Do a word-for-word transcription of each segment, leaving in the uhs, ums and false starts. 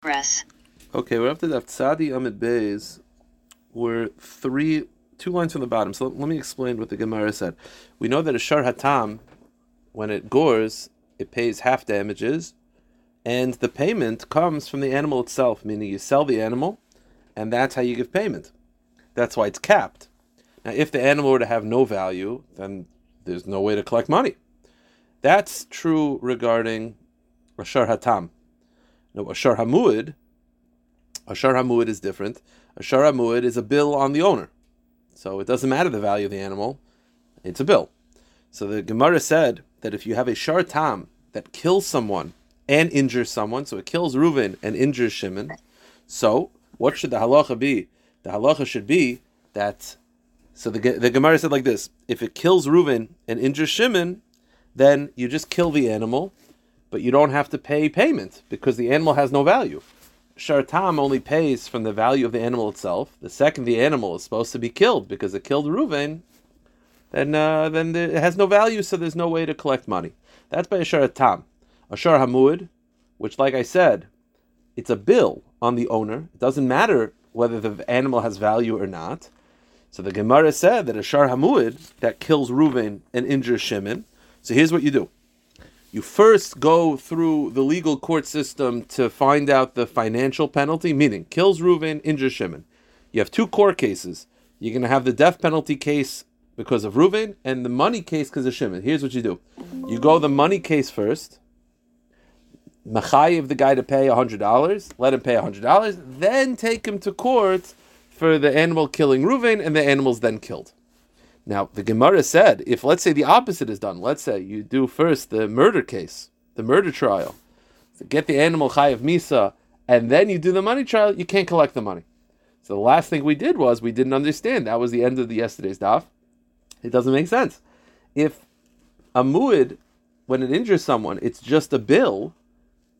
Press. Okay, we're up to the Tzadi Amit Bey's. We're three, two lines from the bottom. So let, let me explain what the Gemara said. We know that a Shar Hatam, when it gores, it pays half damages, and the payment comes from the animal itself, meaning you sell the animal, and that's how you give payment. That's why it's capped. Now, if the animal were to have no value, then there's no way to collect money. That's true regarding Ashar Hatam. No, Ashar HaMu'id, Ashar HaMu'id is different. Ashar HaMu'id is a bill on the owner. So it doesn't matter the value of the animal, it's a bill. So the Gemara said that if you have a Shar Tam that kills someone and injures someone, so it kills Reuven and injures Shimon, so what should the Halacha be? The Halacha should be that, so the, the Gemara said like this, if it kills Reuven and injures Shimon, then you just kill the animal, but you don't have to pay payment because the animal has no value. Shar Tam only pays from the value of the animal itself. The second the animal is supposed to be killed because it killed Reuven, then uh, then the, it has no value, so there's no way to collect money. That's by Shar Tam. Ashar HaMu'id, which like I said, it's a bill on the owner. It doesn't matter whether the animal has value or not. So the Gemara said that Ashar HaMu'id that kills Reuven and injures Shimon. So here's what you do. You first go through the legal court system to find out the financial penalty, meaning kills Reuven, injures Shimon. You have two court cases. You're going to have the death penalty case because of Reuven and the money case because of Shimon. Here's what you do. You go the money case first. Machayev the guy to pay one hundred dollars. Let him pay one hundred dollars. Then take him to court for the animal killing Reuven and the animal's then killed. Now, the Gemara said, if let's say the opposite is done, let's say you do first the murder case, the murder trial, so get the animal Chayav Misa, and then you do the money trial, you can't collect the money. So the last thing we did was, we didn't understand. That was the end of the yesterday's daf. It doesn't make sense. If a mu'id, when it injures someone, it's just a bill,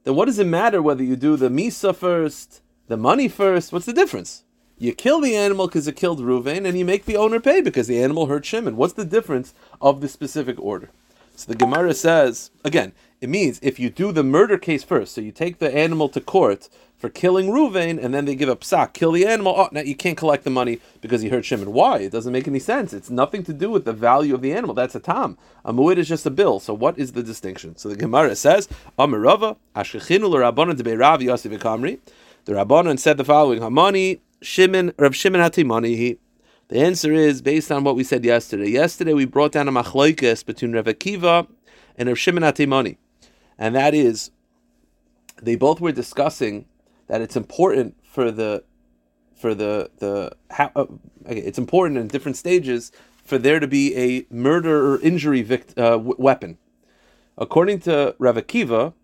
then what does it matter whether you do the Misa first, the money first? What's the difference? You kill the animal because it killed Reuven, and you make the owner pay because the animal hurt Shimon. What's the difference of the specific order? So the Gemara says, again, it means if you do the murder case first, so you take the animal to court for killing Reuven, and then they give a psak, kill the animal, oh, now you can't collect the money because he hurt Shimon. Why? It doesn't make any sense. It's nothing to do with the value of the animal. That's a tam. A mu'id is just a bill. So what is the distinction? So the Gemara says, Amar Rava, Ashkechinu l'Rabbanan de Be'Rav Yossi v'Kamri. The Rabbanan said the following, Hamani, Shimon, Rav Shimon HaTimani. The answer is based on what we said yesterday. Yesterday we brought down a machloikas between Rav Akiva and Rav Shimon HaTimani, and that is, they both were discussing that it's important for the for the the how, uh, okay, it's important in different stages for there to be a murder or injury vict, uh, w- weapon. According to Rav Akiva,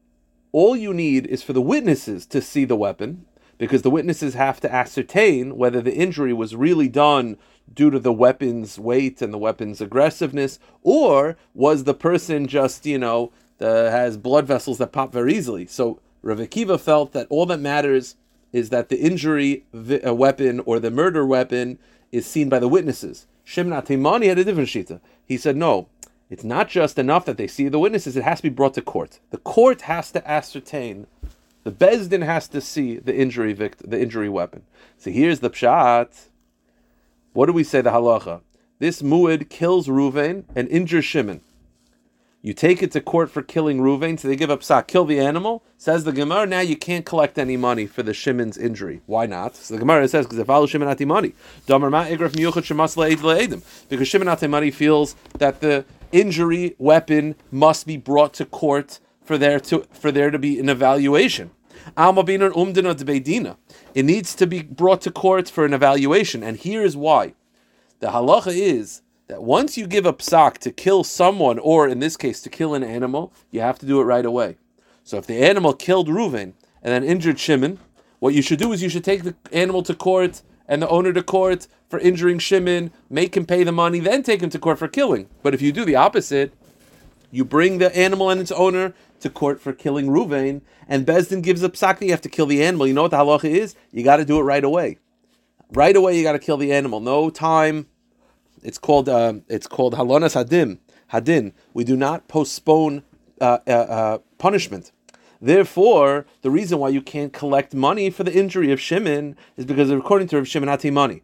all you need is for the witnesses to see the weapon, because the witnesses have to ascertain whether the injury was really done due to the weapon's weight and the weapon's aggressiveness, or was the person just, you know, uh, has blood vessels that pop very easily. So Rav Akiva felt that all that matters is that the injury vi- a weapon or the murder weapon is seen by the witnesses. Shimon HaTimani had a different shita. He said, no, it's not just enough that they see the witnesses, it has to be brought to court. The court has to ascertain. The Bezdin has to see the injury vict- the injury weapon. So here's the pshat. What do we say the halacha? This mu'id kills Reuven and injures Shimon. You take it to court for killing Reuven, so they give a psak, kill the animal. Says the Gemara, now you can't collect any money for the Shimon's injury. Why not? So the Gemara says, because Shimon HaTimani, because Shimon HaTimani feels that the injury weapon must be brought to court for there to for there to be an evaluation. It needs to be brought to court for an evaluation. And here is why. The halacha is that once you give a psak to kill someone, or in this case, to kill an animal, you have to do it right away. So if the animal killed Reuven and then injured Shimon, what you should do is you should take the animal to court and the owner to court for injuring Shimon, make him pay the money, then take him to court for killing. But if you do the opposite, you bring the animal and its owner to court for killing Reuven, and Bezdin gives a psak that you have to kill the animal. You know what the halacha is? You got to do it right away. Right away, you got to kill the animal. No time. It's called uh, it's called halonas hadim hadin. We do not postpone uh, uh, uh, punishment. Therefore, the reason why you can't collect money for the injury of Shimon is because, according to Rav Shimon HaTimani,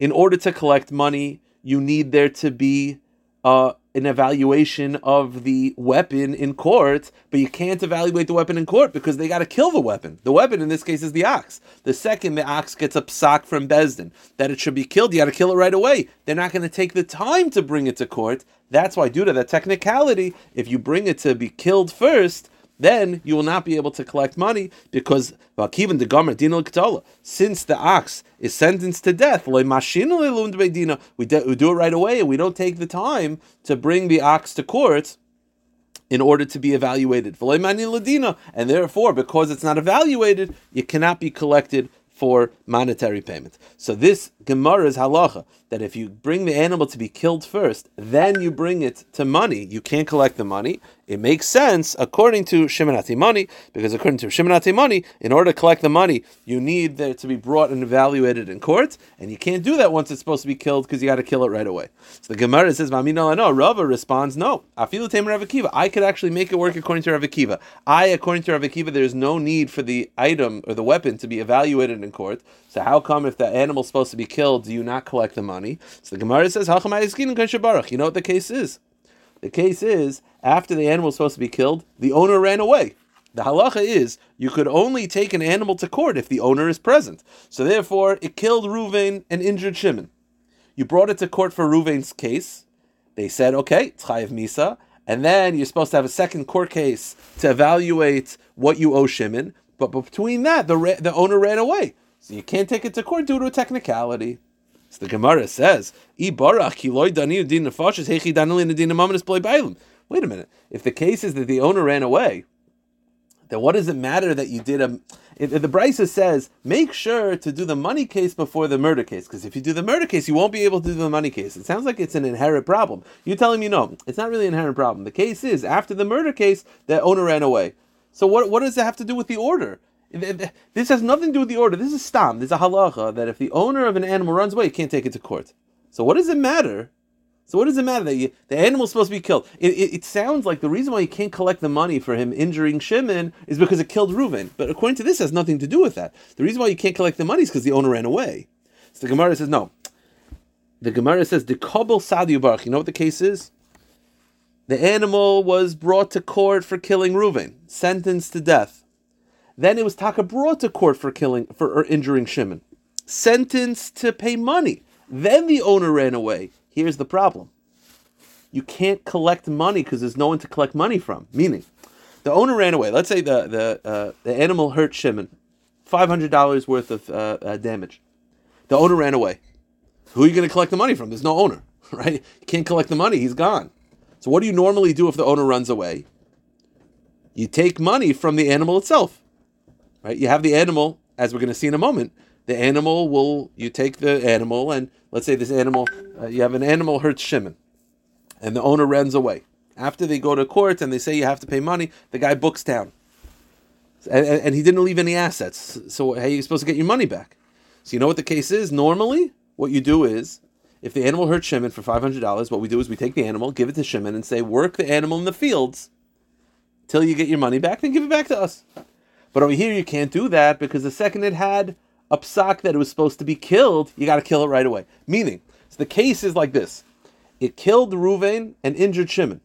in order to collect money, you need there to be uh, an evaluation of the weapon in court, but you can't evaluate the weapon in court because they got to kill the weapon. The weapon in this case is the ox. The second the ox gets a psak from Bezdin that it should be killed, you got to kill it right away. They're not going to take the time to bring it to court. That's why, due to that technicality, if you bring it to be killed first, then you will not be able to collect money because since the ox is sentenced to death, we do it right away and we don't take the time to bring the ox to court in order to be evaluated. And therefore, because it's not evaluated, it cannot be collected for monetary payment. So this Gemara's halacha, that if you bring the animal to be killed first, then you bring it to money, you can't collect the money. It makes sense according to Shimon HaTimani, because according to Shimon HaTimani, in order to collect the money, you need there to be brought and evaluated in court, and you can't do that once it's supposed to be killed, because you got to kill it right away. So the Gemara says, Mamino Lano. Rava responds, no. Afilu Teim Rav Akiva. I could actually make it work according to Rav Akiva. I, according to Rav Akiva, there's no need for the item or the weapon to be evaluated in court. So how come if the animal's supposed to be killed, do you not collect the money? So the Gemara says, you know what the case is? The case is, after the animal's supposed to be killed, the owner ran away. The halacha is, you could only take an animal to court if the owner is present. So therefore, it killed Reuven and injured Shimon. You brought it to court for Reuven's case. They said, okay, it's Chayav Misa. And then you're supposed to have a second court case to evaluate what you owe Shimon. But between that, the ra- the owner ran away. So you can't take it to court due to a technicality. So the Gemara says, wait a minute. If the case is that the owner ran away, then what does it matter that you did a... If the Braisa says, make sure to do the money case before the murder case, because if you do the murder case, you won't be able to do the money case. It sounds like it's an inherent problem. You're telling me, no, it's not really an inherent problem. The case is, after the murder case, the owner ran away. So what, what does it have to do with the order? This has nothing to do with the order. This is stam. There's a halacha that if the owner of an animal runs away, you can't take it to court. So what does it matter? So what does it matter that you, the animal's supposed to be killed? It, it, it sounds like the reason why you can't collect the money for him injuring Shimon is because it killed Reuven. But according to this, it has nothing to do with that. The reason why you can't collect the money is because the owner ran away. So the Gemara says, no. The Gemara says, the Kabul Sadi Ubarach. You know what the case is? The animal was brought to court for killing Reuven, sentenced to death. Then it was taka brought to court for killing for or injuring Shimon, sentenced to pay money. Then the owner ran away. Here's the problem: you can't collect money because there's no one to collect money from. Meaning, the owner ran away. Let's say the the uh, the animal hurt Shimon, five hundred dollars worth of uh, uh, damage. The owner ran away. Who are you going to collect the money from? There's no owner, right? You can't collect the money. He's gone. So what do you normally do if the owner runs away? You take money from the animal itself. Right, you have the animal, as we're going to see in a moment. The animal will, you take the animal, and let's say this animal, uh, you have an animal hurts Shimon, and the owner runs away. After they go to court and they say you have to pay money, the guy books down. And, and he didn't leave any assets, so how are you supposed to get your money back? So you know what the case is? Normally, what you do is, if the animal hurts Shimon for five hundred dollars, what we do is we take the animal, give it to Shimon, and say, work the animal in the fields till you get your money back, then give it back to us. But over here, you can't do that because the second it had a psak that it was supposed to be killed, you got to kill it right away. Meaning, so the case is like this. It killed Reuven and injured Shimon.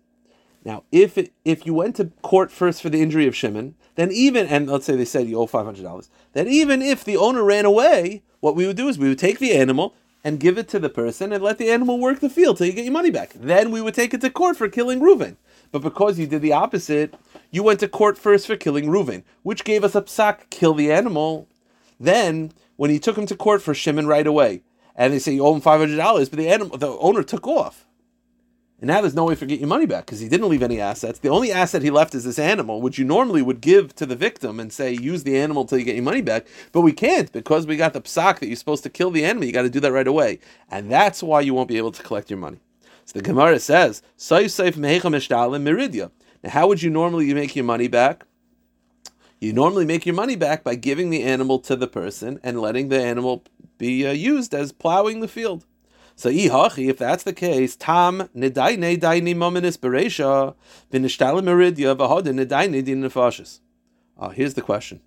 Now, if it, if you went to court first for the injury of Shimon, then even, and let's say they said you owe five hundred dollars, then even if the owner ran away, what we would do is we would take the animal and give it to the person and let the animal work the field till you get your money back. Then we would take it to court for killing Reuven. But because you did the opposite, you went to court first for killing Reuven, which gave us a psak, kill the animal. Then, when he took him to court for Shimon right away, and they say you owe him five hundred dollars, but the animal, the owner took off. And now there's no way to get your money back because he didn't leave any assets. The only asset he left is this animal, which you normally would give to the victim and say, use the animal till you get your money back. But we can't because we got the psak that you're supposed to kill the animal. You got to do that right away. And that's why you won't be able to collect your money. So the Gemara says, now, how would you normally make your money back? You normally make your money back by giving the animal to the person and letting the animal be uh, used as plowing the field. So, if that's the case, tam Uh, here's the question.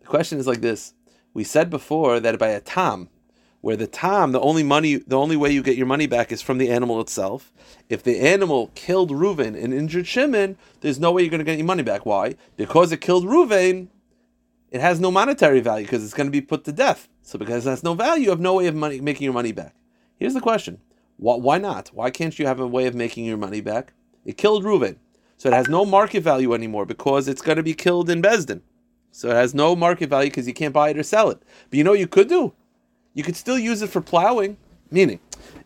The question is like this. We said before that by a tam, where the tam, the only money, the only way you get your money back is from the animal itself. If the animal killed Reuven and injured Shimon, there's no way you're going to get your money back. Why? Because it killed Reuven, it has no monetary value because it's going to be put to death. So because it has no value, you have no way of money, making your money back. Here's the question. Why not? Why can't you have a way of making your money back? It killed Reuven, so it has no market value anymore because it's going to be killed in Bezdin. So it has no market value because you can't buy it or sell it. But you know what you could do? You could still use it for plowing, meaning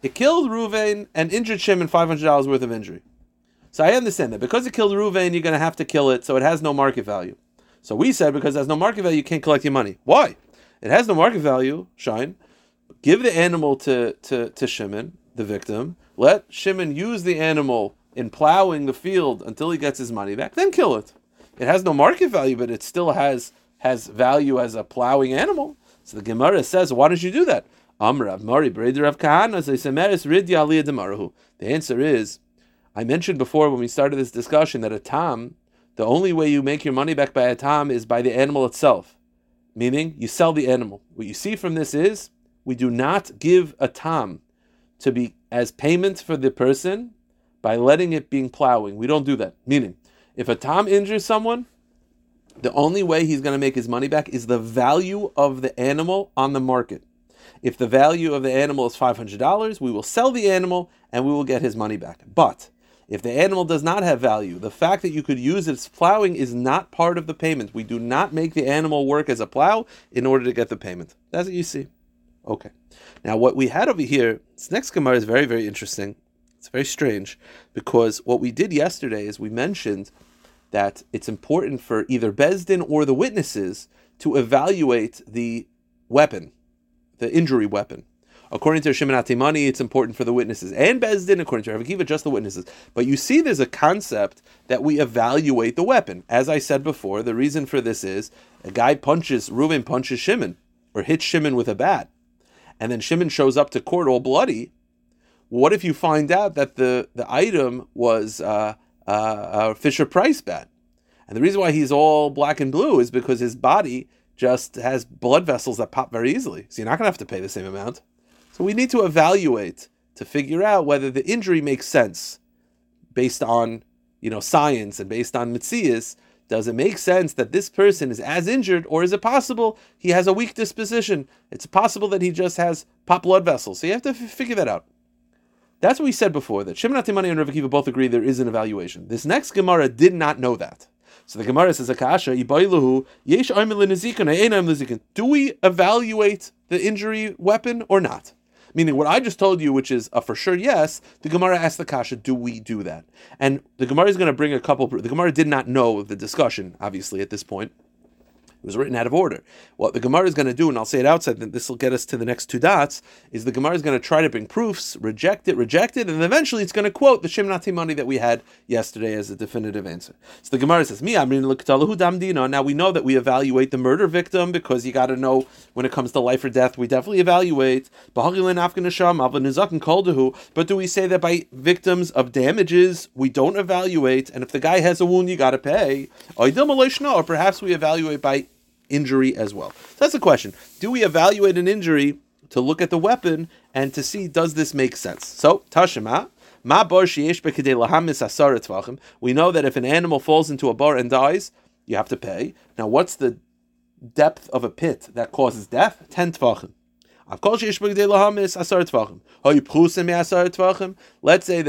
it killed Reuven and injured Shimon five hundred dollars worth of injury. So I understand that. Because it killed Reuven, you're going to have to kill it, so it has no market value. So we said because it has no market value, you can't collect your money. Why? It has no market value, Shine. Give the animal to, to, to Shimon, the victim. Let Shimon use the animal in plowing the field until he gets his money back, then kill it. It has no market value, but it still has has value as a plowing animal. So the Gemara says, why don't you do that? The answer is, I mentioned before when we started this discussion that a tam, the only way you make your money back by a tam is by the animal itself. Meaning, you sell the animal. What you see from this is, we do not give a tam to be as payment for the person by letting it being plowing. We don't do that. Meaning, if a tam injures someone, the only way he's going to make his money back is the value of the animal on the market. If the value of the animal is five hundred dollars, we will sell the animal and we will get his money back. But if the animal does not have value, the fact that you could use its plowing is not part of the payment. We do not make the animal work as a plow in order to get the payment. That's what you see. Okay. Now what we had over here, this next Gemara is very, very interesting. It's very strange because what we did yesterday is we mentioned that it's important for either Bezdin or the witnesses to evaluate the weapon, the injury weapon. According to Shimon HaTimani, it's important for the witnesses and Bezdin. According to Rav Akiva, just the witnesses. But you see there's a concept that we evaluate the weapon. As I said before, the reason for this is a guy punches, Reuven punches Shimon or hits Shimon with a bat. And then Shimon shows up to court all bloody. What if you find out that the, the item was uh, uh, a Fisher-Price bat? And the reason why he's all black and blue is because his body just has blood vessels that pop very easily. So you're not going to have to pay the same amount. So we need to evaluate to figure out whether the injury makes sense based on, you know, science and based on mitzias. Does it make sense that this person is as injured, or is it possible he has a weak disposition? It's possible that he just has pop blood vessels. So you have to f- figure that out. That's what we said before, that Shimon HaTimani and Rav Akiva both agree there is an evaluation. This next Gemara did not know that. So the Gemara says, do we evaluate the injury weapon or not? Meaning what I just told you, which is a for sure yes, the Gemara asked the Kasha, do we do that? And the Gemara is going to bring a couple, the Gemara did not know the discussion, obviously, at this point. It was written out of order. What the Gemara is going to do, and I'll say it outside, then this will get us to the next two dots, is the Gemara is going to try to bring proofs, reject it, reject it, and eventually it's going to quote the Shimon HaTimani that we had yesterday as a definitive answer. So the Gemara says, Mi amrin l'katalahu damdina. Now we know that we evaluate the murder victim because you got to know when it comes to life or death, we definitely evaluate. But do we say that by victims of damages, we don't evaluate, and if the guy has a wound, you got to pay? Or perhaps we evaluate by injury as well. So that's the question. Do we evaluate an injury to look at the weapon and to see, does this make sense? So, Tashima, ma bar sheyesh b'kedei lahamis asar tvachim. We know that if an animal falls into a bar and dies, you have to pay. Now, what's the depth of a pit that causes death? ten tvachim. Let's say the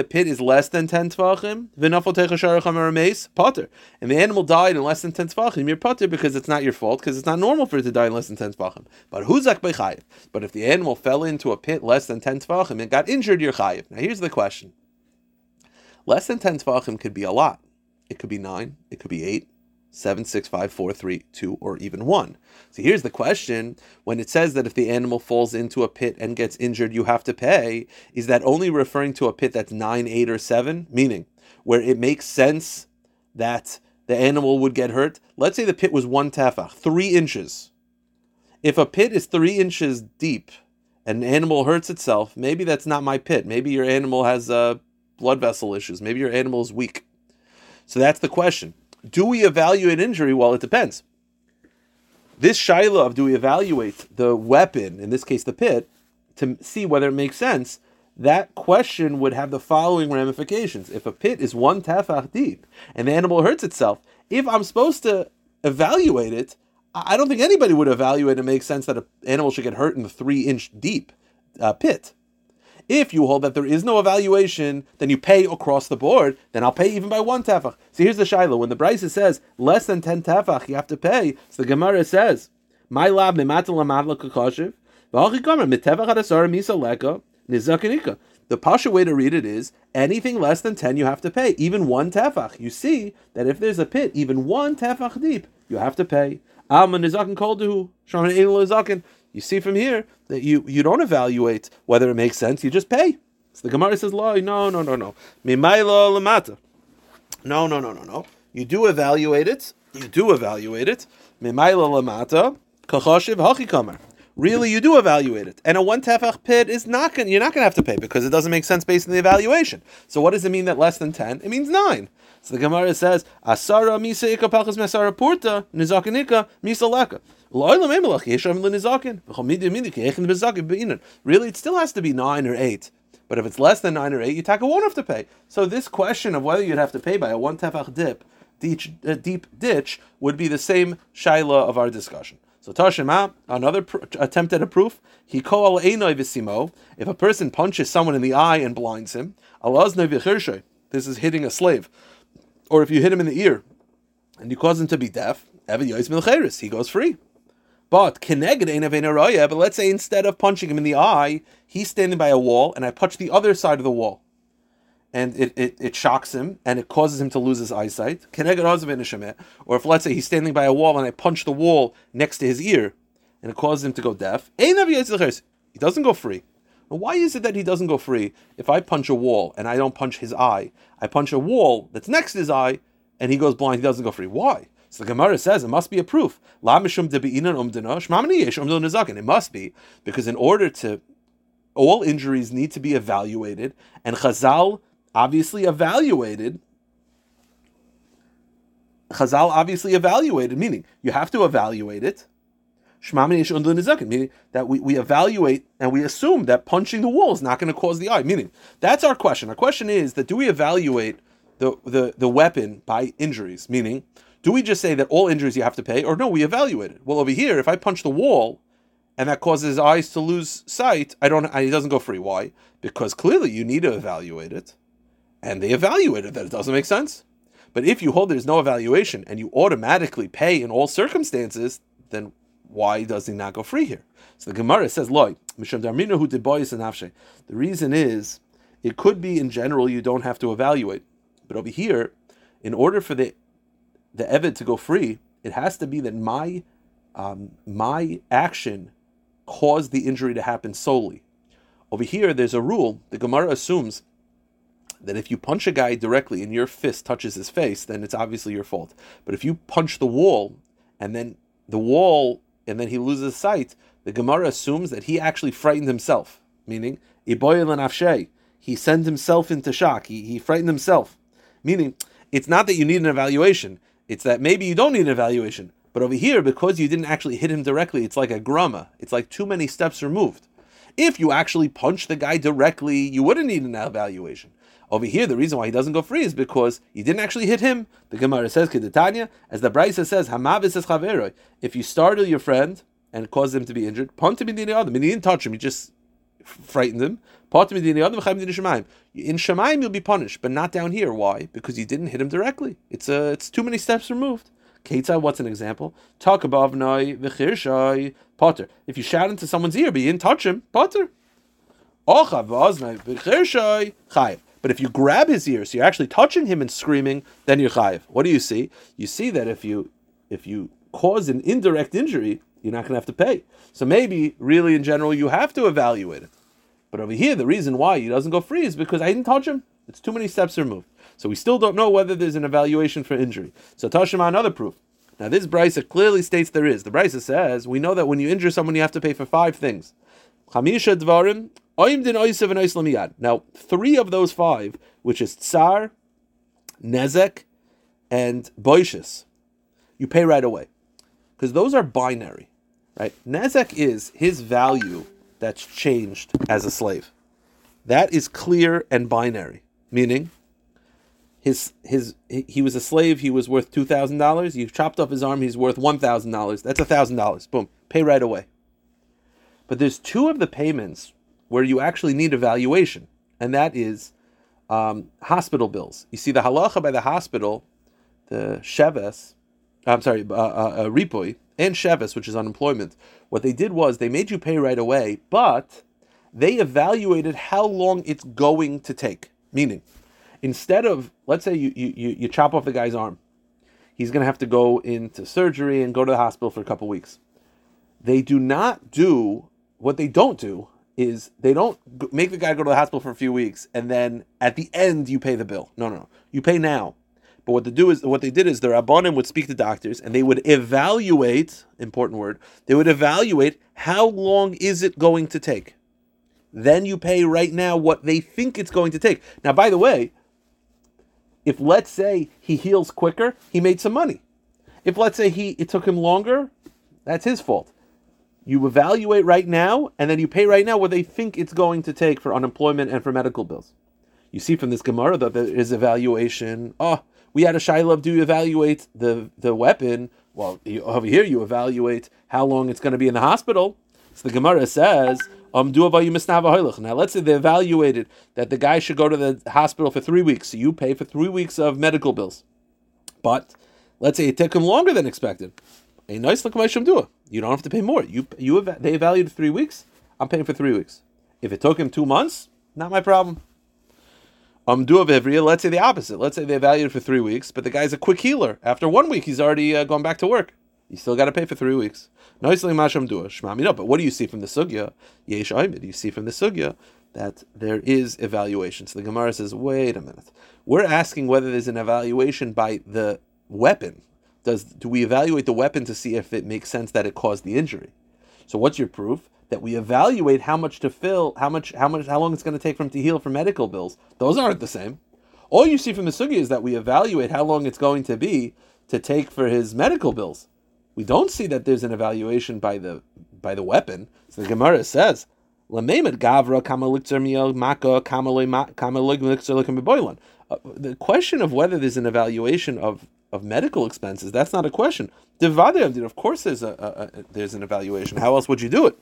pit is less than ten tvachim, potter, and the animal died in less than ten tvachim, you're potter because it's not your fault, because it's not normal for it to die in less than ten tvachim. But huzak b'chayiv. But if the animal fell into a pit less than ten tvachim and got injured, you're chayiv. Now here's the question: less than ten tvachim could be a lot. It could be nine. It could be eight. Seven, six, five, four, three, two, or even one. So here's the question. When it says that if the animal falls into a pit and gets injured, you have to pay, is that only referring to a pit that's nine, eight, or seven? Meaning, where it makes sense that the animal would get hurt. Let's say the pit was one tefach, three inches. If a pit is three inches deep and an animal hurts itself, maybe that's not my pit. Maybe your animal has uh, blood vessel issues. Maybe your animal is weak. So that's the question. Do we evaluate injury? Well, it depends. This Shiloh of do we evaluate the weapon, in this case the pit, to see whether it makes sense, that question would have the following ramifications. If a pit is one tefach deep and the animal hurts itself, if I'm supposed to evaluate it, I don't think anybody would evaluate it make sense that an animal should get hurt in the three-inch deep uh, pit. If you hold that there is no evaluation, then you pay across the board, then I'll pay even by one tefach. So here's the Shiloh. When the Braisa says, less than ten tefach, you have to pay. So the Gemara says, my lab mematel amadla kakoshiv, v'achi gomer, mitevach ad asar misa leka, nizakinika. The pasha way to read it is, anything less than ten you have to pay, even one tefach. You see that if there's a pit, even one tefach deep, you have to pay. Alma nizakin kolduhu, shaman elu nizakin. You see from here that you, you don't evaluate whether it makes sense. You just pay. So the Gemara says, no, no, no, no. No, no, no, no, no. You do evaluate it. You do evaluate it. Really, you do evaluate it. And a one tefach pit is not going. You're not going to have to pay because it doesn't make sense based on the evaluation. So what does it mean that less than ten? It means nine. So the Gemara says, Asara misa ikapachas mesara porta nizakinika misalaka. Really, it still has to be nine or eight. But if it's less than nine or eight, you taka won't have to pay. So this question of whether you'd have to pay by a one tefach dip, deep, uh, deep ditch, would be the same shaila of our discussion. So Tashema, another pr- attempt at a proof. Hiko al-einoi v'simo. If a person punches someone in the eye and blinds him, al-aznoi v'chirshoi. This is hitting a slave. Or if you hit him in the ear and you cause him to be deaf, evad yois milcheris. He goes free. But but let's say instead of punching him in the eye, he's standing by a wall, and I punch the other side of the wall. And it, it, it shocks him, and it causes him to lose his eyesight. Or if, let's say, he's standing by a wall, and I punch the wall next to his ear, and it causes him to go deaf. He doesn't go free. Now, why is it that he doesn't go free if I punch a wall, and I don't punch his eye? I punch a wall that's next to his eye, and he goes blind. He doesn't go free. Why? So the Gemara says it must be a proof. It must be, because in order to, all injuries need to be evaluated, and Chazal obviously evaluated, Chazal obviously evaluated, meaning you have to evaluate it, meaning that we, we evaluate and we assume that punching the wall is not going to cause the eye, meaning that's our question. Our question is that do we evaluate the, the, the weapon by injuries, meaning do we just say that all injuries you have to pay, or no, we evaluate it? Well, over here, if I punch the wall and that causes his eyes to lose sight, I don't. I, he doesn't go free. Why? Because clearly you need to evaluate it, and they evaluated that it doesn't make sense. But if you hold there's no evaluation and you automatically pay in all circumstances, then why does he not go free here? So the Gemara says, "Loi mishum darminu hu deboyis nafshe." The reason is it could be in general you don't have to evaluate, but over here, in order for the the Evid to go free, it has to be that my um, my action caused the injury to happen solely. Over here, there's a rule. The Gemara assumes that if you punch a guy directly and your fist touches his face, then it's obviously your fault. But if you punch the wall and then the wall and then he loses sight, the Gemara assumes that he actually frightened himself, meaning iboy l'nafshei. He sent himself into shock. He he frightened himself, meaning it's not that you need an evaluation. It's that maybe you don't need an evaluation. But over here, because you didn't actually hit him directly, it's like a grama. It's like too many steps removed. If you actually punch the guy directly, you wouldn't need an evaluation. Over here, the reason why he doesn't go free is because you didn't actually hit him. The Gemara says, Kedetanya, as the Braisa says, Hamavis es chaveroi. If you startle your friend and cause him to be injured, pontim idini adam. And you didn't touch him, you just frightened him. Pontim idini adam v'chaim idini shemaim. In Shemaim, you'll be punished, but not down here. Why? Because you didn't hit him directly. It's uh, it's too many steps removed. Ketzai, what's an example? Talk above noi v'chirshai potter. If you shout into someone's ear, but you didn't touch him, potter. Ocha v'oznai v'chirshai chayiv. But if you grab his ear, so you're actually touching him and screaming, then you're chayiv. What do you see? You see that if you if you cause an indirect injury, you're not going to have to pay. So maybe, really, in general, you have to evaluate it. But over here, the reason why he doesn't go free is because I didn't touch him. It's too many steps removed. So we still don't know whether there's an evaluation for injury. So Tashima, another proof. Now this Braisa clearly states there is. The Braisa says, we know that when you injure someone, you have to pay for five things. Chamisha dvarim, oim din oisev and ois lamiyad. Now, three of those five, which is tsar, nezek, and boishis, you pay right away. because those are binary, right? Nezek is his value that's changed as a slave. That is clear and binary, meaning his his he was a slave, he was worth two thousand dollars. You chopped off his arm, he's worth one thousand dollars. That's one thousand dollars. Boom, pay right away. But there's two of the payments where you actually need a valuation, and that is um, hospital bills. You see, the halacha by the hospital, the sheves, I'm sorry, uh, uh, uh, Ripoi, and sheves, which is unemployment, what they did was they made you pay right away, but they evaluated how long it's going to take. Meaning, instead of, let's say you you, you chop off the guy's arm, he's going to have to go into surgery and go to the hospital for a couple weeks. They do not do, what they don't do is they don't make the guy go to the hospital for a few weeks and then at the end you pay the bill. No, no, no. You pay now. But what they do is, what they did is their Rabbanim would speak to doctors and they would evaluate, important word, they would evaluate how long is it going to take. Then you pay right now what they think it's going to take. Now, by the way, if let's say he heals quicker, he made some money. If let's say he it took him longer, that's his fault. You evaluate right now, and then you pay right now what they think it's going to take for unemployment and for medical bills. You see from this Gemara that there is evaluation. Oh, we had a Shiloh, do you evaluate the, the weapon? Well, you, over here you evaluate how long it's going to be in the hospital. So the Gemara says, um, now let's say they evaluated that the guy should go to the hospital for three weeks. So you pay for three weeks of medical bills. But let's say it took him longer than expected. A nice look, you don't have to pay more. You you eva- they evaluated three weeks. I'm paying for three weeks. If it took him two months, not my problem. Um, do of every year. Let's say the opposite. Let's say they evaluated for three weeks, but the guy's a quick healer. After one week, he's already uh, going back to work. You still got to pay for three weeks. Nice look, but what do you see from the sugya? Yesh aymid. You see from the sugya that there is evaluation. So the Gemara says, wait a minute. We're asking whether there's an evaluation by the weapon. Does do we evaluate the weapon to see if it makes sense that it caused the injury? So what's your proof that we evaluate how much to fill, how much, how much, how long it's going to take for him to heal for medical bills? Those aren't the same. All you see from the sugya is that we evaluate how long it's going to be to take for his medical bills. We don't see that there's an evaluation by the by the weapon. So the Gemara says, "Lameimet gavra kamalixer miel maka kamalei kamalixer lekem beboilan." The question of whether there's an evaluation of of medical expenses, that's not a question. Of course there's a, a, a there's an evaluation. How else would you do it?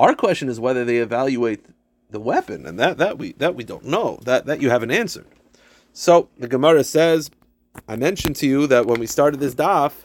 Our question is whether they evaluate the weapon, and that that we that we don't know. That that you haven't answered. So the Gemara says, I mentioned to you that when we started this daf,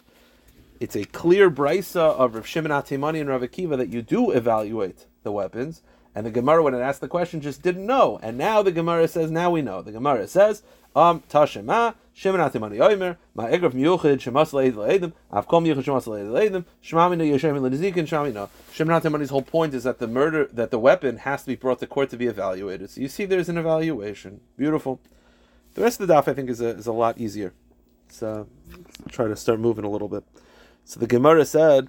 it's a clear Braisa of Rav Shimon HaTimani and Rav Akiva that you do evaluate the weapons. And the Gemara, when it asked the question, just didn't know. And now the Gemara says, now we know. The Gemara says, um, Tashema, Shimon HaTimani Oymer, Ma'egrav Miyuchid, Shemas Le'ed Le'edim, Avkom Miyuchid, Shemas Le'ed Le'edim, Shemamina Yeshem Le'ezikin, Shemamina. Shimon HaTimani's whole point is that the murder, that the weapon has to be brought to court to be evaluated. So you see there's an evaluation. Beautiful. The rest of the daf, I think, is a, is a lot easier. So let's try to start moving a little bit. So the Gemara said,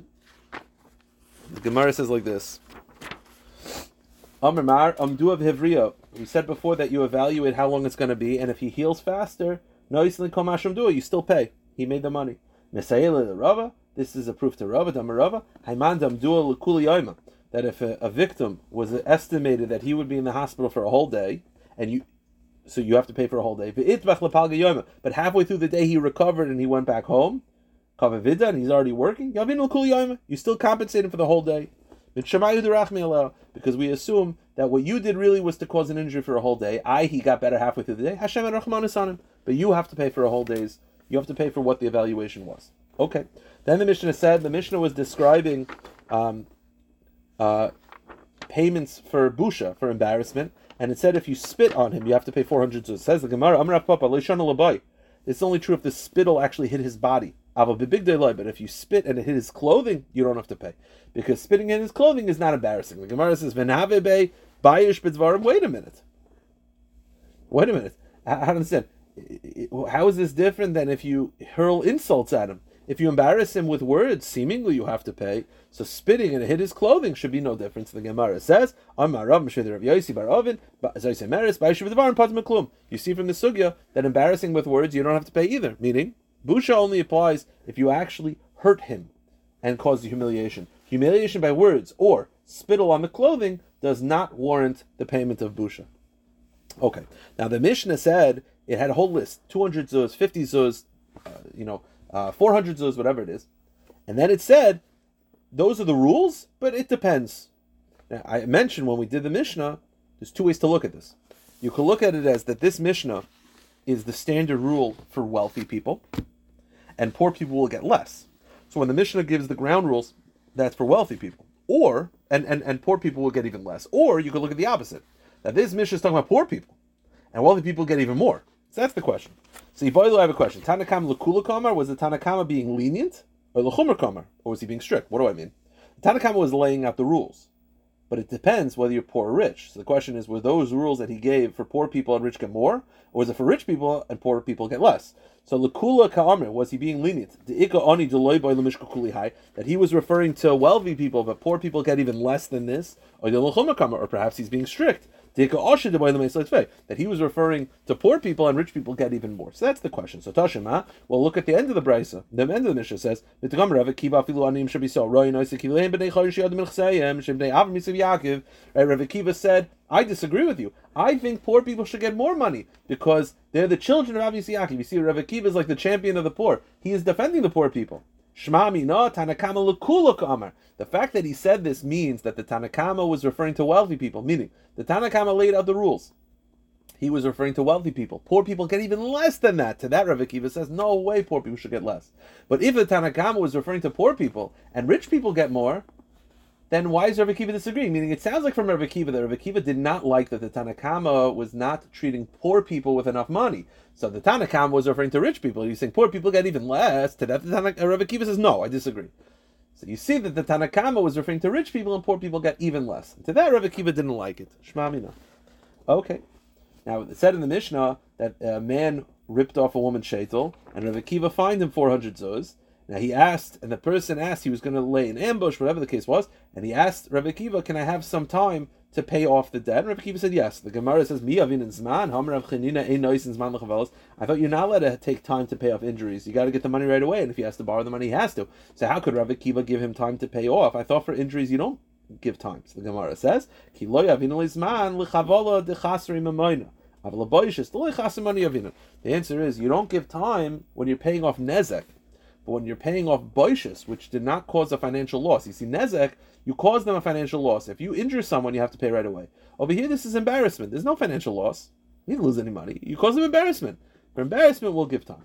the Gemara says like this. We said before that you evaluate how long it's going to be, and if he heals faster, you still pay. He made the money. This is a proof to Rava, that if a, a victim was estimated that he would be in the hospital for a whole day, and you, so you have to pay for a whole day. But halfway through the day he recovered and he went back home, and he's already working, you still compensate him for the whole day. Because we assume that what you did really was to cause an injury for a whole day. I, he got better halfway through the day. Hashem and Rahman is on him. But you have to pay for a whole day's. You have to pay for what the evaluation was. Okay. Then the Mishnah said, the Mishnah was describing um, uh, payments for busha, for embarrassment. And it said if you spit on him, you have to pay four hundred. So it says the Gemara, Amrav Papa, Leishon Alabai. It's only true if the spittle actually hit his body. But if you spit and it hit his clothing, you don't have to pay. Because spitting in his clothing is not embarrassing. The Gemara says, Venave Bey, Bayish Bitzvarim. Wait a minute. Wait a minute. I don't understand. How is this different than if you hurl insults at him? If you embarrass him with words, seemingly you have to pay. So spitting and hit his clothing should be no difference. The Gemara says, you see from the sugya that embarrassing with words, you don't have to pay either. Meaning, busha only applies if you actually hurt him and cause the humiliation. Humiliation by words or spittle on the clothing does not warrant the payment of busha. Okay, now the Mishnah said, it had a whole list, two hundred zuz, fifty zuz, uh, you know, uh, four hundred zuz, whatever it is. And then it said, those are the rules, but it depends. Now, I mentioned when we did the Mishnah, there's two ways to look at this. You can look at it as that this Mishnah is the standard rule for wealthy people, and poor people will get less. So when the Mishnah gives the ground rules, that's for wealthy people. Or, and, and, and poor people will get even less. Or you can look at the opposite. Now this Mishnah is talking about poor people, and wealthy people get even more. So that's the question. So Yiboylo, I have a question. Tanakama Lekula Kamar, was the Tanakama being lenient? Or Lechumer Kamar? Or was he being strict? What do I mean? The Tanakama was laying out the rules, but it depends whether you're poor or rich. So the question is, were those rules that he gave for poor people and rich get more? Or was it for rich people and poor people get less? So Lekula Kamar, was he being lenient? De'ika Oni Deloy Boy Lemishka Kulihai, that he was referring to wealthy people, but poor people get even less than this? Or Lechumer Kamar, or perhaps he's being strict, that he was referring to poor people and rich people get even more. So that's the question. So Tashima, well, look at the end of the Braisa. The end of the Mishnah says, right, Rav Akiva said, I disagree with you. I think poor people should get more money because they're the children of Rav Yaakov. You see, Rav Akiva is like the champion of the poor. He is defending the poor people. The fact that he said this means that the Tanakama was referring to wealthy people, meaning the Tanakama laid out the rules. He was referring to wealthy people. Poor people get even less than that. To that, Rav Akiva says, no way poor people should get less. But if the Tanakama was referring to poor people and rich people get more, then why is Rav Akiva disagreeing? Meaning it sounds like from Rav Akiva that Rav Akiva did not like that the Tanakama was not treating poor people with enough money. So the Tanakama was referring to rich people. He's saying poor people get even less. To that, the Rav Akiva says, no, I disagree. So you see that the Tanakama was referring to rich people and poor people get even less. And to that, Rav Akiva didn't like it. Shema Mina. Okay. Now it said in the Mishnah that a man ripped off a woman's shetel and Rav Akiva fined him four hundred zuz. Now he asked, and the person asked, he was going to lay an ambush, whatever the case was, and he asked Rav Akiva, can I have some time to pay off the debt? And Rav Akiva said, yes. The Gemara says, Mi avin zman, ham Rav Hanina ein noisen zman lechavelos. I thought you're not allowed to take time to pay off injuries. You got to get the money right away, and if he has to borrow the money, he has to. So how could Rav Akiva give him time to pay off? I thought for injuries you don't give time. So the Gemara says, Ki lo yavin zman lechavolo dechasri memoina. Avla boishis lo lechasri mani yavin. The answer is, you don't give time when you're paying off Nezek. But when you're paying off Boishis, which did not cause a financial loss, you see, Nezek, you cause them a financial loss. If you injure someone, you have to pay right away. Over here, this is embarrassment. There's no financial loss. You didn't lose any money. You cause them embarrassment. For embarrassment, we'll give time.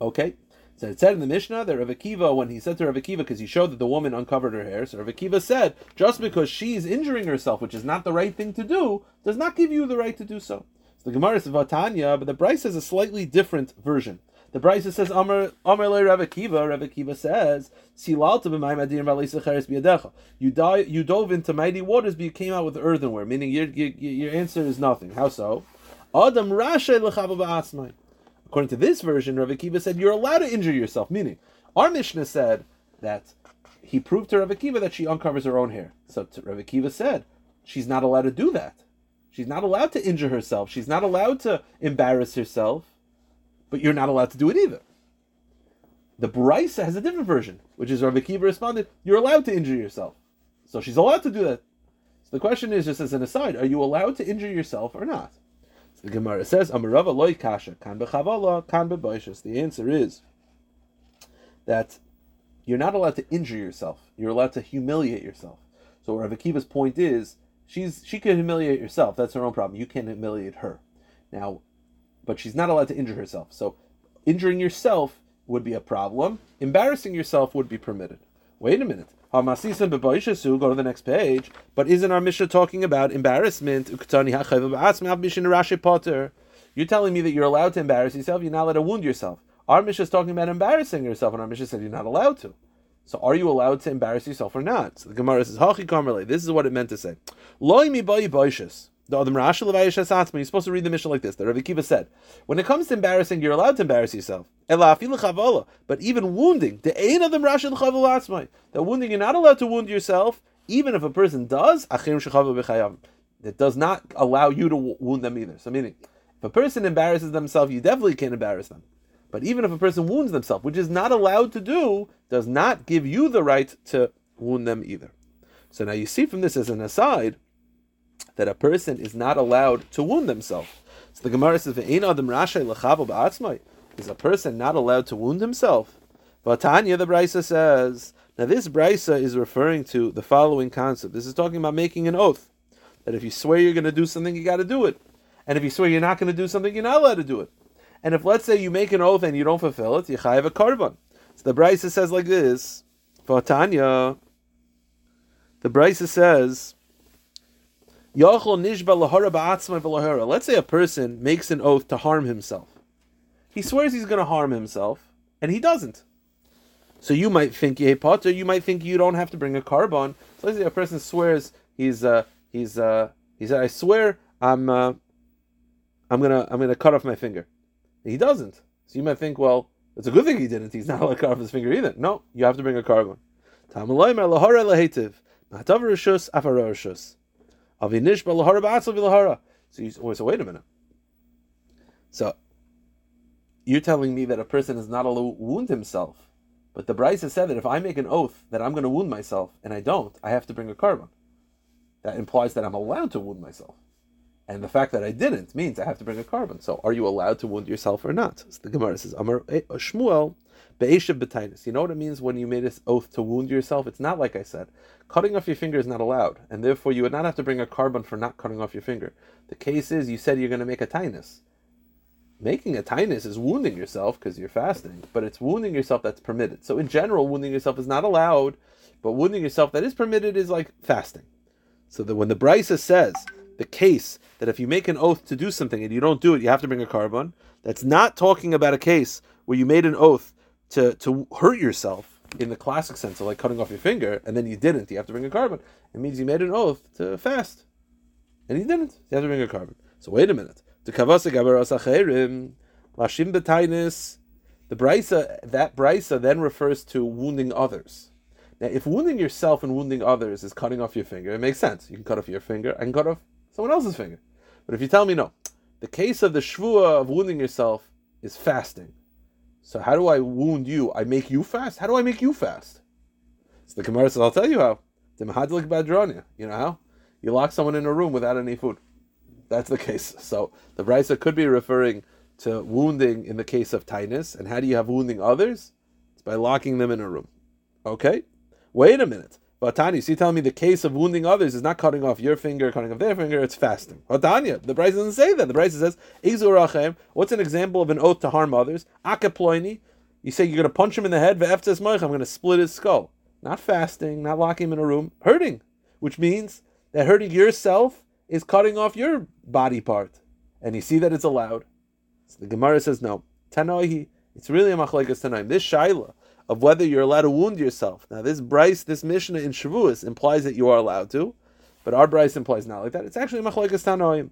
Okay? So it said in the Mishnah that Rav Akiva, when he said to Rav Akiva, because he showed that the woman uncovered her hair, so Rav Akiva said, just because she's injuring herself, which is not the right thing to do, does not give you the right to do so. So the Gemara is Vatanya, but the Braisa has a slightly different version. The Braisa says, Amr le Rav Akiva, Rav Akiva says, you, die, you dove into mighty waters, but you came out with earthenware, meaning your, your, your answer is nothing. How so? Adam Rasha l'chava ba'asmai. According to this version, Rav Akiva said, you're allowed to injure yourself, meaning our Mishnah said that he proved to Rav Akiva that she uncovers her own hair. So Rav Akiva said, she's not allowed to do that. She's not allowed to injure herself. She's not allowed to embarrass herself. But you're not allowed to do it either. The Braisa has a different version, which is Rav Akiva responded, you're allowed to injure yourself. So she's allowed to do that. So the question is, just as an aside, are you allowed to injure yourself or not? So the Gemara says, Amarava loy kasha, kan b'chavala, kan b'boishas. The answer is that you're not allowed to injure yourself. You're allowed to humiliate yourself. So Rav Akiva's point is, she's she can humiliate herself. That's her own problem. You can't humiliate her. Now, but she's not allowed to injure herself. So injuring yourself would be a problem. Embarrassing yourself would be permitted. Wait a minute. Go to the next page. But isn't our Mishnah talking about embarrassment? You're telling me that you're allowed to embarrass yourself, you're not allowed to wound yourself. Our Mishnah is talking about embarrassing yourself, and our Mishnah said you're not allowed to. So are you allowed to embarrass yourself or not? So the Gemara says, this is what it meant to say. You're supposed to read the Mishnah like this. The Rav Akiva said, when it comes to embarrassing, you're allowed to embarrass yourself. But even wounding, that wounding, you're not allowed to wound yourself, even if a person does, it does not allow you to wound them either. So meaning, if a person embarrasses themselves, you definitely can't embarrass them. But even if a person wounds themselves, which is not allowed to do, does not give you the right to wound them either. So now you see from this as an aside, that a person is not allowed to wound themselves. So the Gemara says, "Ve'ein adam rashay lechavo ba'atzmai." Is a person not allowed to wound himself? But Tanya, the Braisa says, now this Braisa is referring to the following concept. This is talking about making an oath, that if you swear you're going to do something, you got to do it, and if you swear you're not going to do something, you're not allowed to do it. And if, let's say, you make an oath and you don't fulfill it, you chayav a karbon. So the Braisa says like this, for Tanya, the Braisa says, let's say a person makes an oath to harm himself. He swears he's going to harm himself, and he doesn't. So you might think Potter, you might think you don't have to bring a carbon. So let's say a person swears he's uh, he's uh, he said, "I swear I'm uh, I'm gonna I'm gonna cut off my finger." And he doesn't. So you might think, well, it's a good thing he didn't. He's not allowed to cut off his finger either. No, you have to bring a carbon. So, you, so wait a minute. So you're telling me that a person is not allowed to wound himself, but the Braisa said that if I make an oath that I'm going to wound myself and I don't, I have to bring a carbon. That implies that I'm allowed to wound myself. And the fact that I didn't means I have to bring a carbon. So are you allowed to wound yourself or not? So the Gemara says, Amar Shmuel, Be'eshev B'tainis. You know what it means when you made this oath to wound yourself? It's not like I said. Cutting off your finger is not allowed, and therefore you would not have to bring a carbon for not cutting off your finger. The case is, you said you're going to make a tainis. Making a tainis is wounding yourself because you're fasting, but it's wounding yourself that's permitted. So in general, wounding yourself is not allowed, but wounding yourself that is permitted is like fasting. So that when the Braisa says the case that if you make an oath to do something and you don't do it, you have to bring a carbon, that's not talking about a case where you made an oath to, to hurt yourself in the classic sense of like cutting off your finger and then you didn't, you have to bring a carbon. It means you made an oath to fast and you didn't, you have to bring a carbon. So wait a minute. The Braisa, that Braisa then refers to wounding others. Now if wounding yourself and wounding others is cutting off your finger, it makes sense. You can cut off your finger and cut off someone else's finger. But if you tell me no, the case of the shvua of wounding yourself is fasting. So how do I wound you? I make you fast? How do I make you fast? So the Gemara says, I'll tell you how. You know how? You lock someone in a room without any food. That's the case. So the Braisa could be referring to wounding in the case of tightness. And how do you have wounding others? It's by locking them in a room. Okay? Wait a minute. Vatani, so you tell me the case of wounding others is not cutting off your finger, cutting off their finger, it's fasting. Vatanya, the Braisa doesn't say that. The Braisa says, Izurachem, what's an example of an oath to harm others? Akeploini, you say you're going to punch him in the head, Ve'eftes moich, I'm going to split his skull. Not fasting, not locking him in a room, hurting, which means that hurting yourself is cutting off your body part. And you see that it's allowed. So the Gemara says, no. Tanoihi, it's really a Machloikas Tanoim. This Shiloh, of whether you're allowed to wound yourself. Now this Braisa, this Mishnah in Shavuos implies that you are allowed to, but our Braisa implies not like that. It's actually Machloikas Tanoim.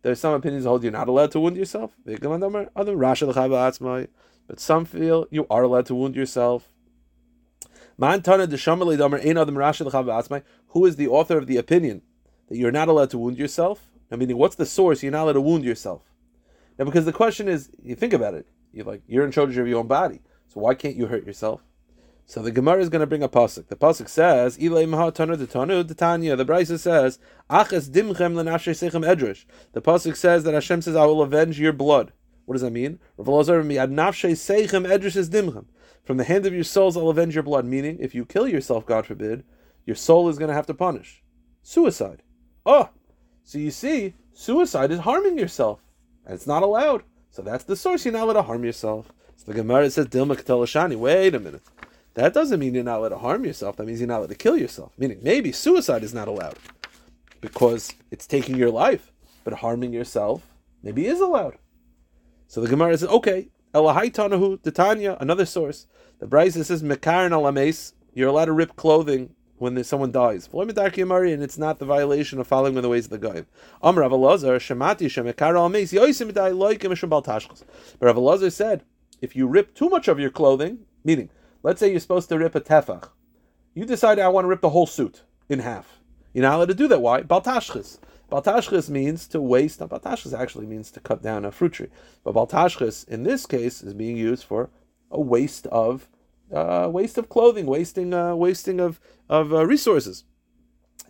There are some opinions that hold you're not allowed to wound yourself, but some feel you are allowed to wound yourself. Who is the author of the opinion that you're not allowed to wound yourself? I mean, what's the source you're not allowed to wound yourself? Now, because the question is, you think about it, You're like you're in charge of your own body, so why can't you hurt yourself? So the Gemara is going to bring a pasuk. The pasuk says, "Ilay maha tanu detanu detanya." The Braisa says, "Achas dimchem lenasher sechem edrish." The pasuk says that Hashem says, "I will avenge your blood." What does that mean? Rav Elazar mi ad nafshei sechem edrish is dimchem. From the hand of your souls, I'll avenge your blood. Meaning, if you kill yourself, God forbid, your soul is going to have to punish suicide. Oh, so you see, suicide is harming yourself, and it's not allowed. So that's the source, you're not allowed to harm yourself. So the Gemara says, Dilma Katalashani, wait a minute. That doesn't mean you're not allowed to harm yourself. That means you're not allowed to kill yourself. Meaning, maybe suicide is not allowed because it's taking your life. But harming yourself maybe is allowed. So the Gemara says, okay, Elahai Tanahu, Titania, another source. The Braisa says, Mekaran Alames, you're allowed to rip clothing when someone dies, and it's not the violation of following in the ways of the Goyim. But Rav Elazar said, if you rip too much of your clothing, meaning, let's say you're supposed to rip a tefach, you decide I want to rip the whole suit in half. You're not allowed to do that. Why? Baltashchis. Baltashchis means to waste. Now, Baltashchis actually means to cut down a fruit tree. But Baltashchis, in this case, is being used for a waste of Uh, waste of clothing, wasting, uh, wasting of of uh, resources.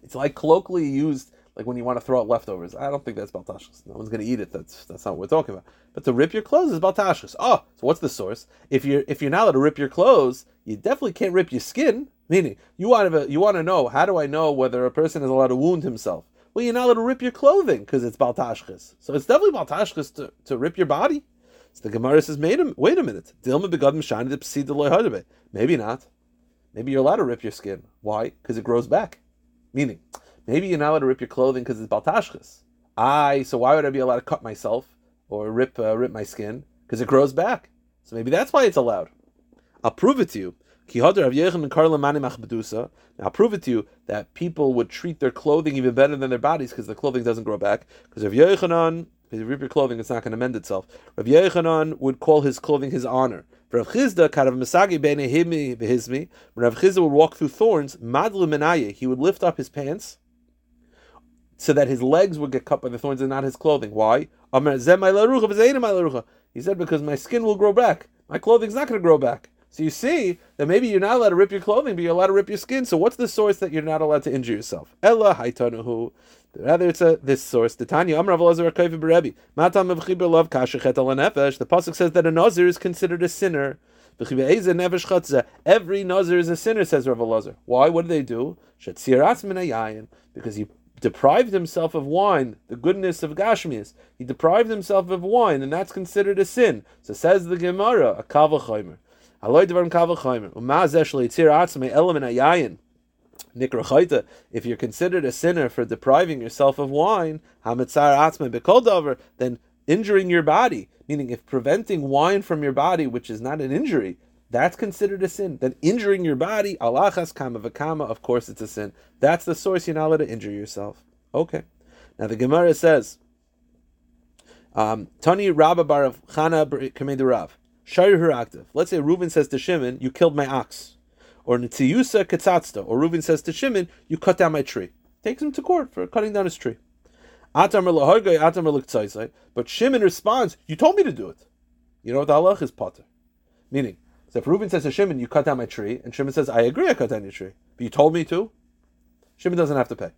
It's like colloquially used, like when you want to throw out leftovers. I don't think that's baltashchis. No one's going to eat it. That's that's not what we're talking about. But to rip your clothes is baltashchis. Oh, so what's the source? If you're if you're not allowed to rip your clothes, you definitely can't rip your skin. Meaning, you want to you want to know, how do I know whether a person is allowed to wound himself? Well, you're not allowed to rip your clothing because it's baltashchis. So it's definitely baltashchis to to rip your body. So the Gemara says, wait a minute. Maybe not. Maybe you're allowed to rip your skin. Why? Because it grows back. Meaning, maybe you're not allowed to rip your clothing because it's baltashchis. I, so why would I be allowed to cut myself or rip uh, rip my skin? Because it grows back. So maybe that's why it's allowed. I'll prove it to you. I'll prove it to you that people would treat their clothing even better than their bodies because the clothing doesn't grow back. Because Rav Yochanan, if you rip your clothing, it's not going to mend itself. Rav Yechanan would call his clothing his honor. Rav Chizda, Karav Masagi Benehimi Behizmi, when Rav Chizda would walk through thorns, Madlu Menayeh, he would lift up his pants so that his legs would get cut by the thorns and not his clothing. Why? He said, because my skin will grow back. My clothing's not going to grow back. So you see that maybe you're not allowed to rip your clothing, but you're allowed to rip your skin. So what's the source that you're not allowed to injure yourself? Ella haitanuhu. Rather, it's a, this source. The Pasuk says that a Nozer is considered a sinner. Every Nozer is a sinner, says Rav Elazar. Why? What do they do? Because he deprived himself of wine, the goodness of Gashmias. He deprived himself of wine, and that's considered a sin. So says the Gemara, a Kavachomer. If you're considered a sinner for depriving yourself of wine, then injuring your body, meaning if preventing wine from your body, which is not an injury, that's considered a sin. Then injuring your body, alachas kama v'kama, of course it's a sin. That's the source, you're not allowed to injure yourself. Okay. Now the Gemara says, um, Tani Rabba Bar Chana Kamedu Rav. Let's say Reuven says to Shimon, you killed my ox. Or Nitsiyusa Ketzatzta. Or Reuven says to Shimon, you cut down my tree. Takes him to court for cutting down his tree. But Shimon responds, you told me to do it. You know what the halach is, Potter. Meaning, so if Reuven says to Shimon, you cut down my tree, and Shimon says, I agree I cut down your tree, but you told me to, Shimon doesn't have to pay.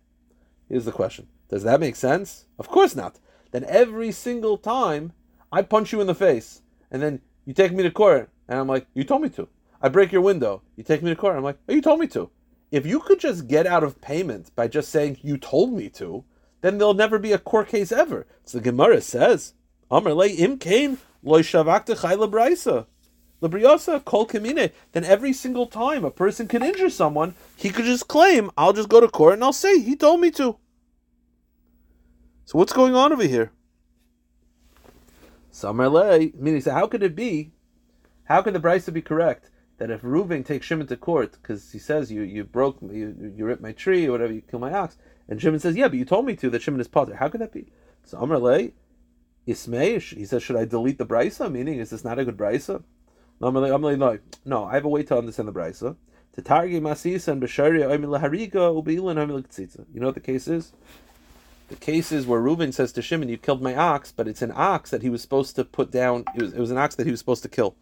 Here's the question. Does that make sense? Of course not. Then every single time I punch you in the face, and then you take me to court, and I'm like, you told me to. I break your window. You take me to court, and I'm like, oh, you told me to. If you could just get out of payment by just saying, you told me to, then there'll never be a court case ever. So the Gemara says, Amar lei im kain lo shavaktecha lebraisa lebriosa kol kamine. Then every single time a person can injure someone, he could just claim, I'll just go to court, and I'll say, he told me to. So what's going on over here? Samarlei, meaning, so how could it be? How could the Braisa be correct that if Reuven takes Shimon to court because he says you you broke you you ripped my tree or whatever, you killed my ox, and Shimon says, yeah, but you told me to, that Shimon is potter. How could that be? So Samarlei, Ismei, he says, should I delete the Braisa? Meaning, is this not a good Braisa? No, no, I have a way to understand the Braisa. To target Masisa and Besharia Oimil Hariga Ubilan Oimil Ktsitsa. You know what the case is? The cases where Reuven says to Shimon, you killed my ox, but it's an ox that he was supposed to put down. It was, it was an ox that he was supposed to kill.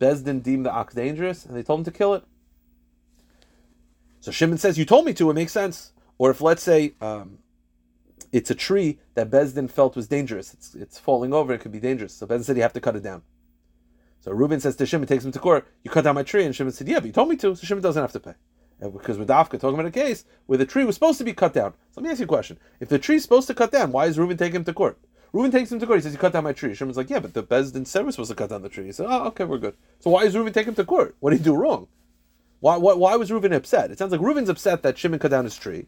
Bezdin deemed the ox dangerous, and they told him to kill it. So Shimon says, you told me to, it makes sense. Or if, let's say, um, it's a tree that Bezdin felt was dangerous. It's, it's falling over, it could be dangerous. So Bezdin said, you have to cut it down. So Reuven says to Shimon, takes him to court, you cut down my tree. And Shimon said, yeah, but you told me to, so Shimon doesn't have to pay. Because with Dafka talking about a case where the tree was supposed to be cut down. So let me ask you a question. If the tree's supposed to cut down, why is Reuven taking him to court? Reuven takes him to court. He says, you cut down my tree. Shimon's like, yeah, but the Bezdin said we're supposed to cut down the tree. He said, oh, okay, we're good. So why is Reuven taking him to court? What did he do wrong? Why, why, why was Reuven upset? It sounds like Reuven's upset that Shimon cut down his tree.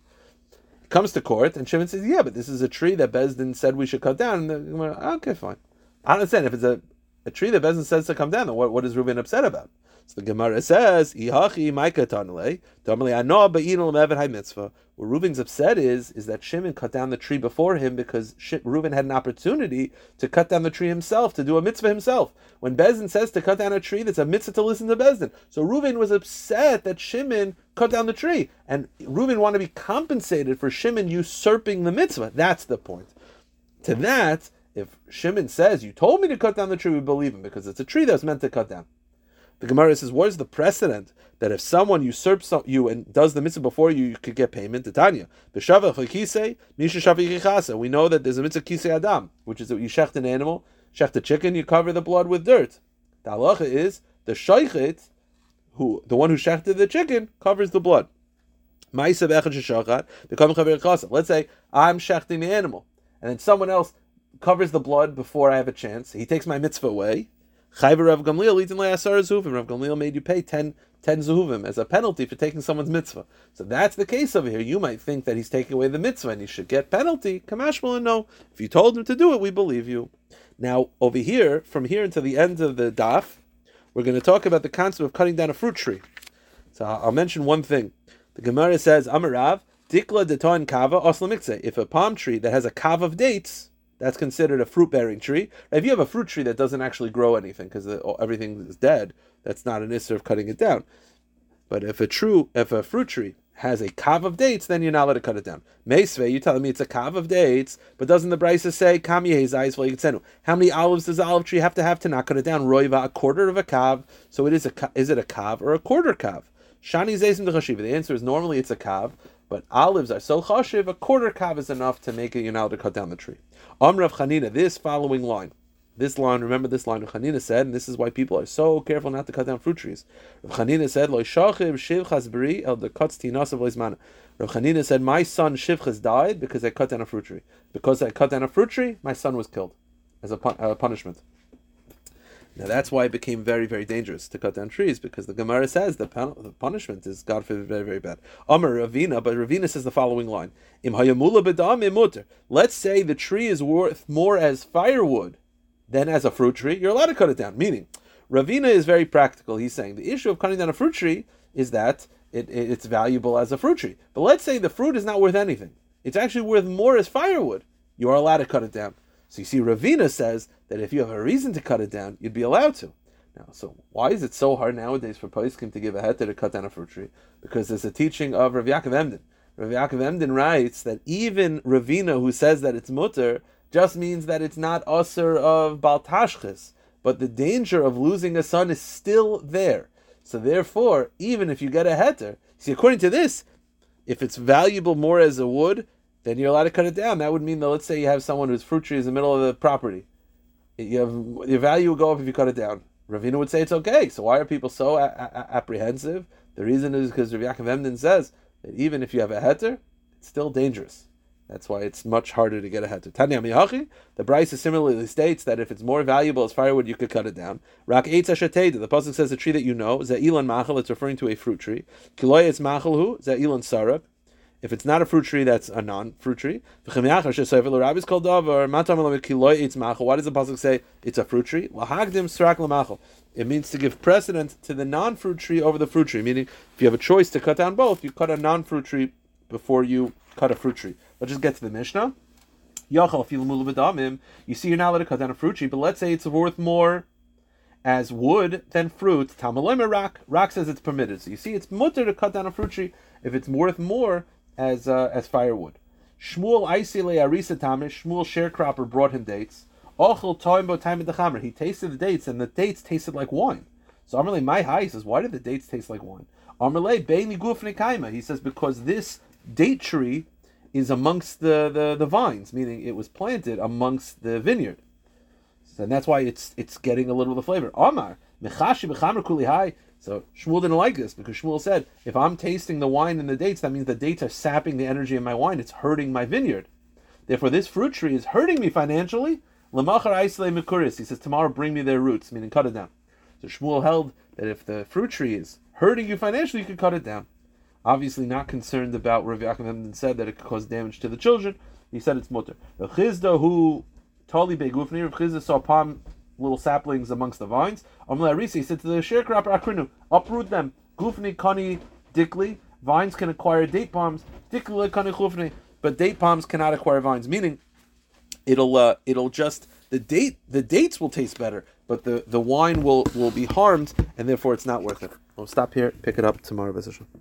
He comes to court, and Shimon says, yeah, but this is a tree that Bezdin said we should cut down. And like, okay, fine. I don't understand. If it's a, a tree that Bezdin says to come down, then what, what is Reuven upset about? So the Gemara says, Ihachi Micah Tanale, Tamale Anoa Ba'inal Mevet Hai Mitzvah. What Reuven's upset is, is that Shimon cut down the tree before him because Reuven had an opportunity to cut down the tree himself, to do a mitzvah himself. When Bezdin says to cut down a tree, that's a mitzvah to listen to Bezdin. So Reuven was upset that Shimon cut down the tree. And Reuven wanted to be compensated for Shimon usurping the mitzvah. That's the point. To that, if Shimon says, you told me to cut down the tree, we believe him because it's a tree that's meant to cut down. The Gemara says, what is the precedent that if someone usurps some, you and does the mitzvah before you, you could get payment? Tanya. We know that there's a mitzvah kisei adam, which is that you shecht an animal, shecht a chicken, you cover the blood with dirt. The halacha is, the sheichet, who the one who shechted the chicken, covers the blood. Let's say, I'm shechting the animal, and then someone else covers the blood before I have a chance. He takes my mitzvah away. Chayv Rav Gamliel itin le'asar zuhuvim. Rav Gamliel made you pay ten, ten zuhuvim as a penalty for taking someone's mitzvah. So that's the case over here. You might think that he's taking away the mitzvah and he should get penalty. Kamashmal and no. If you told him to do it, we believe you. Now, over here, from here until the end of the daf, we're going to talk about the concept of cutting down a fruit tree. So I'll mention one thing. The Gemara says, Amarav, dikla deton kava osla mikzeh. If a palm tree that has a kav of dates, that's considered a fruit-bearing tree. If you have a fruit tree that doesn't actually grow anything because everything is dead, that's not an issur of cutting it down. But if a true, if a fruit tree has a kav of dates, then you're not allowed to cut it down. Meisvei, you're telling me it's a kav of dates, but doesn't the Braisa say, Kam yehi's eyes for yitzenu? How many olives does the olive tree have to have to not cut it down? Roiva, a quarter of a kav. So it is a is it a kav or a quarter kav? Shani zeisim dechashiv. The answer is normally it's a kav. But olives are so chashiv, a quarter kav is enough to make it, you know, to cut down the tree. Om Rav Hanina, this following line. This line, remember this line Rav Hanina said, and this is why people are so careful not to cut down fruit trees. Rav Hanina said, Lo shachib shivchas b'ri el dekatz tinasav leizmana. Rav Hanina said, my son Shivchas died because I cut down a fruit tree. Because I cut down a fruit tree, my son was killed as a pun- uh, punishment. Now that's why it became very, very dangerous to cut down trees, because the Gemara says the, pen- the punishment is, God forbid, very, very bad. Amar Ravina, but Ravina says the following line: Im hayamula b'dam imuter. Let's say the tree is worth more as firewood than as a fruit tree. You're allowed to cut it down. Meaning, Ravina is very practical. He's saying the issue of cutting down a fruit tree is that it, it, it's valuable as a fruit tree. But let's say the fruit is not worth anything; it's actually worth more as firewood. You are allowed to cut it down. So you see, Ravina says that if you have a reason to cut it down, you'd be allowed to. Now, so why is it so hard nowadays for poskim to give a heter to cut down a fruit tree? Because there's a teaching of Rav Yaakov Emden. Rav Yaakov Emden writes that even Ravina, who says that it's mutter, just means that it's not asur of Baltashchis, but the danger of losing a son is still there. So therefore, even if you get a heter, see, according to this, if it's valuable more as a wood, then you're allowed to cut it down. That would mean that, let's say you have someone whose fruit tree is in the middle of the property. You have, your value will go up if you cut it down. Ravina would say it's okay. So why are people so a- a- apprehensive? The reason is because Rav Yaakov Emden says that even if you have a heter, it's still dangerous. That's why it's much harder to get a heter. Tanya mihachi, the Braisa similarly states that if it's more valuable as firewood, you could cut it down. Rak eitz ashateida, the Pasuk says a tree that you know, Za'ilan machal, it's referring to a fruit tree. Kiloy it's machalhu, Za'ilan sarab. If it's not a fruit tree, that's a non-fruit tree. Why does the Pasuk say it's a fruit tree? It means to give precedence to the non-fruit tree over the fruit tree. Meaning, if you have a choice to cut down both, you cut a non-fruit tree before you cut a fruit tree. Let's just get to the Mishnah. You see, you're not allowed to cut down a fruit tree, but let's say it's worth more as wood than fruit. Rak. Rak says it's permitted. So you see, it's mutter to cut down a fruit tree if it's worth more as uh, as firewood. Shmuel aisile arisa tamish. Shmuel sharecropper brought him dates. Ochel toim bo time at he tasted the dates, and the dates tasted like wine. So Amrle my high says, why did the dates taste like wine? Amrle beini guf nekaima. He says because this date tree is amongst the, the the vines, meaning it was planted amongst the vineyard, and that's why it's it's getting a little of the flavor. Amar mechashi bechamr kuli high. So Shmuel didn't like this because Shmuel said, if I'm tasting the wine and the dates, that means the dates are sapping the energy in my wine. It's hurting my vineyard. Therefore, this fruit tree is hurting me financially. Lamachar aisle mikuris. He says, tomorrow bring me their roots, meaning cut it down. So Shmuel held that if the fruit tree is hurting you financially, you could cut it down. Obviously not concerned about Rav Yaakov Emden said that it could cause damage to the children. He said it's mutter. Rav Chizda, who Tali Begufni, Rav Chizda saw palm little saplings amongst the vines. He said to the sharecropper, uproot them. Gufni kani dikli. Vines can acquire date palms. Dikli kani gufni. But date palms cannot acquire vines. Meaning, it'll uh, it'll just the date the dates will taste better, but the, the wine will, will be harmed, and therefore it's not worth it. We'll stop here. Pick it up tomorrow, B'ezras Hashem.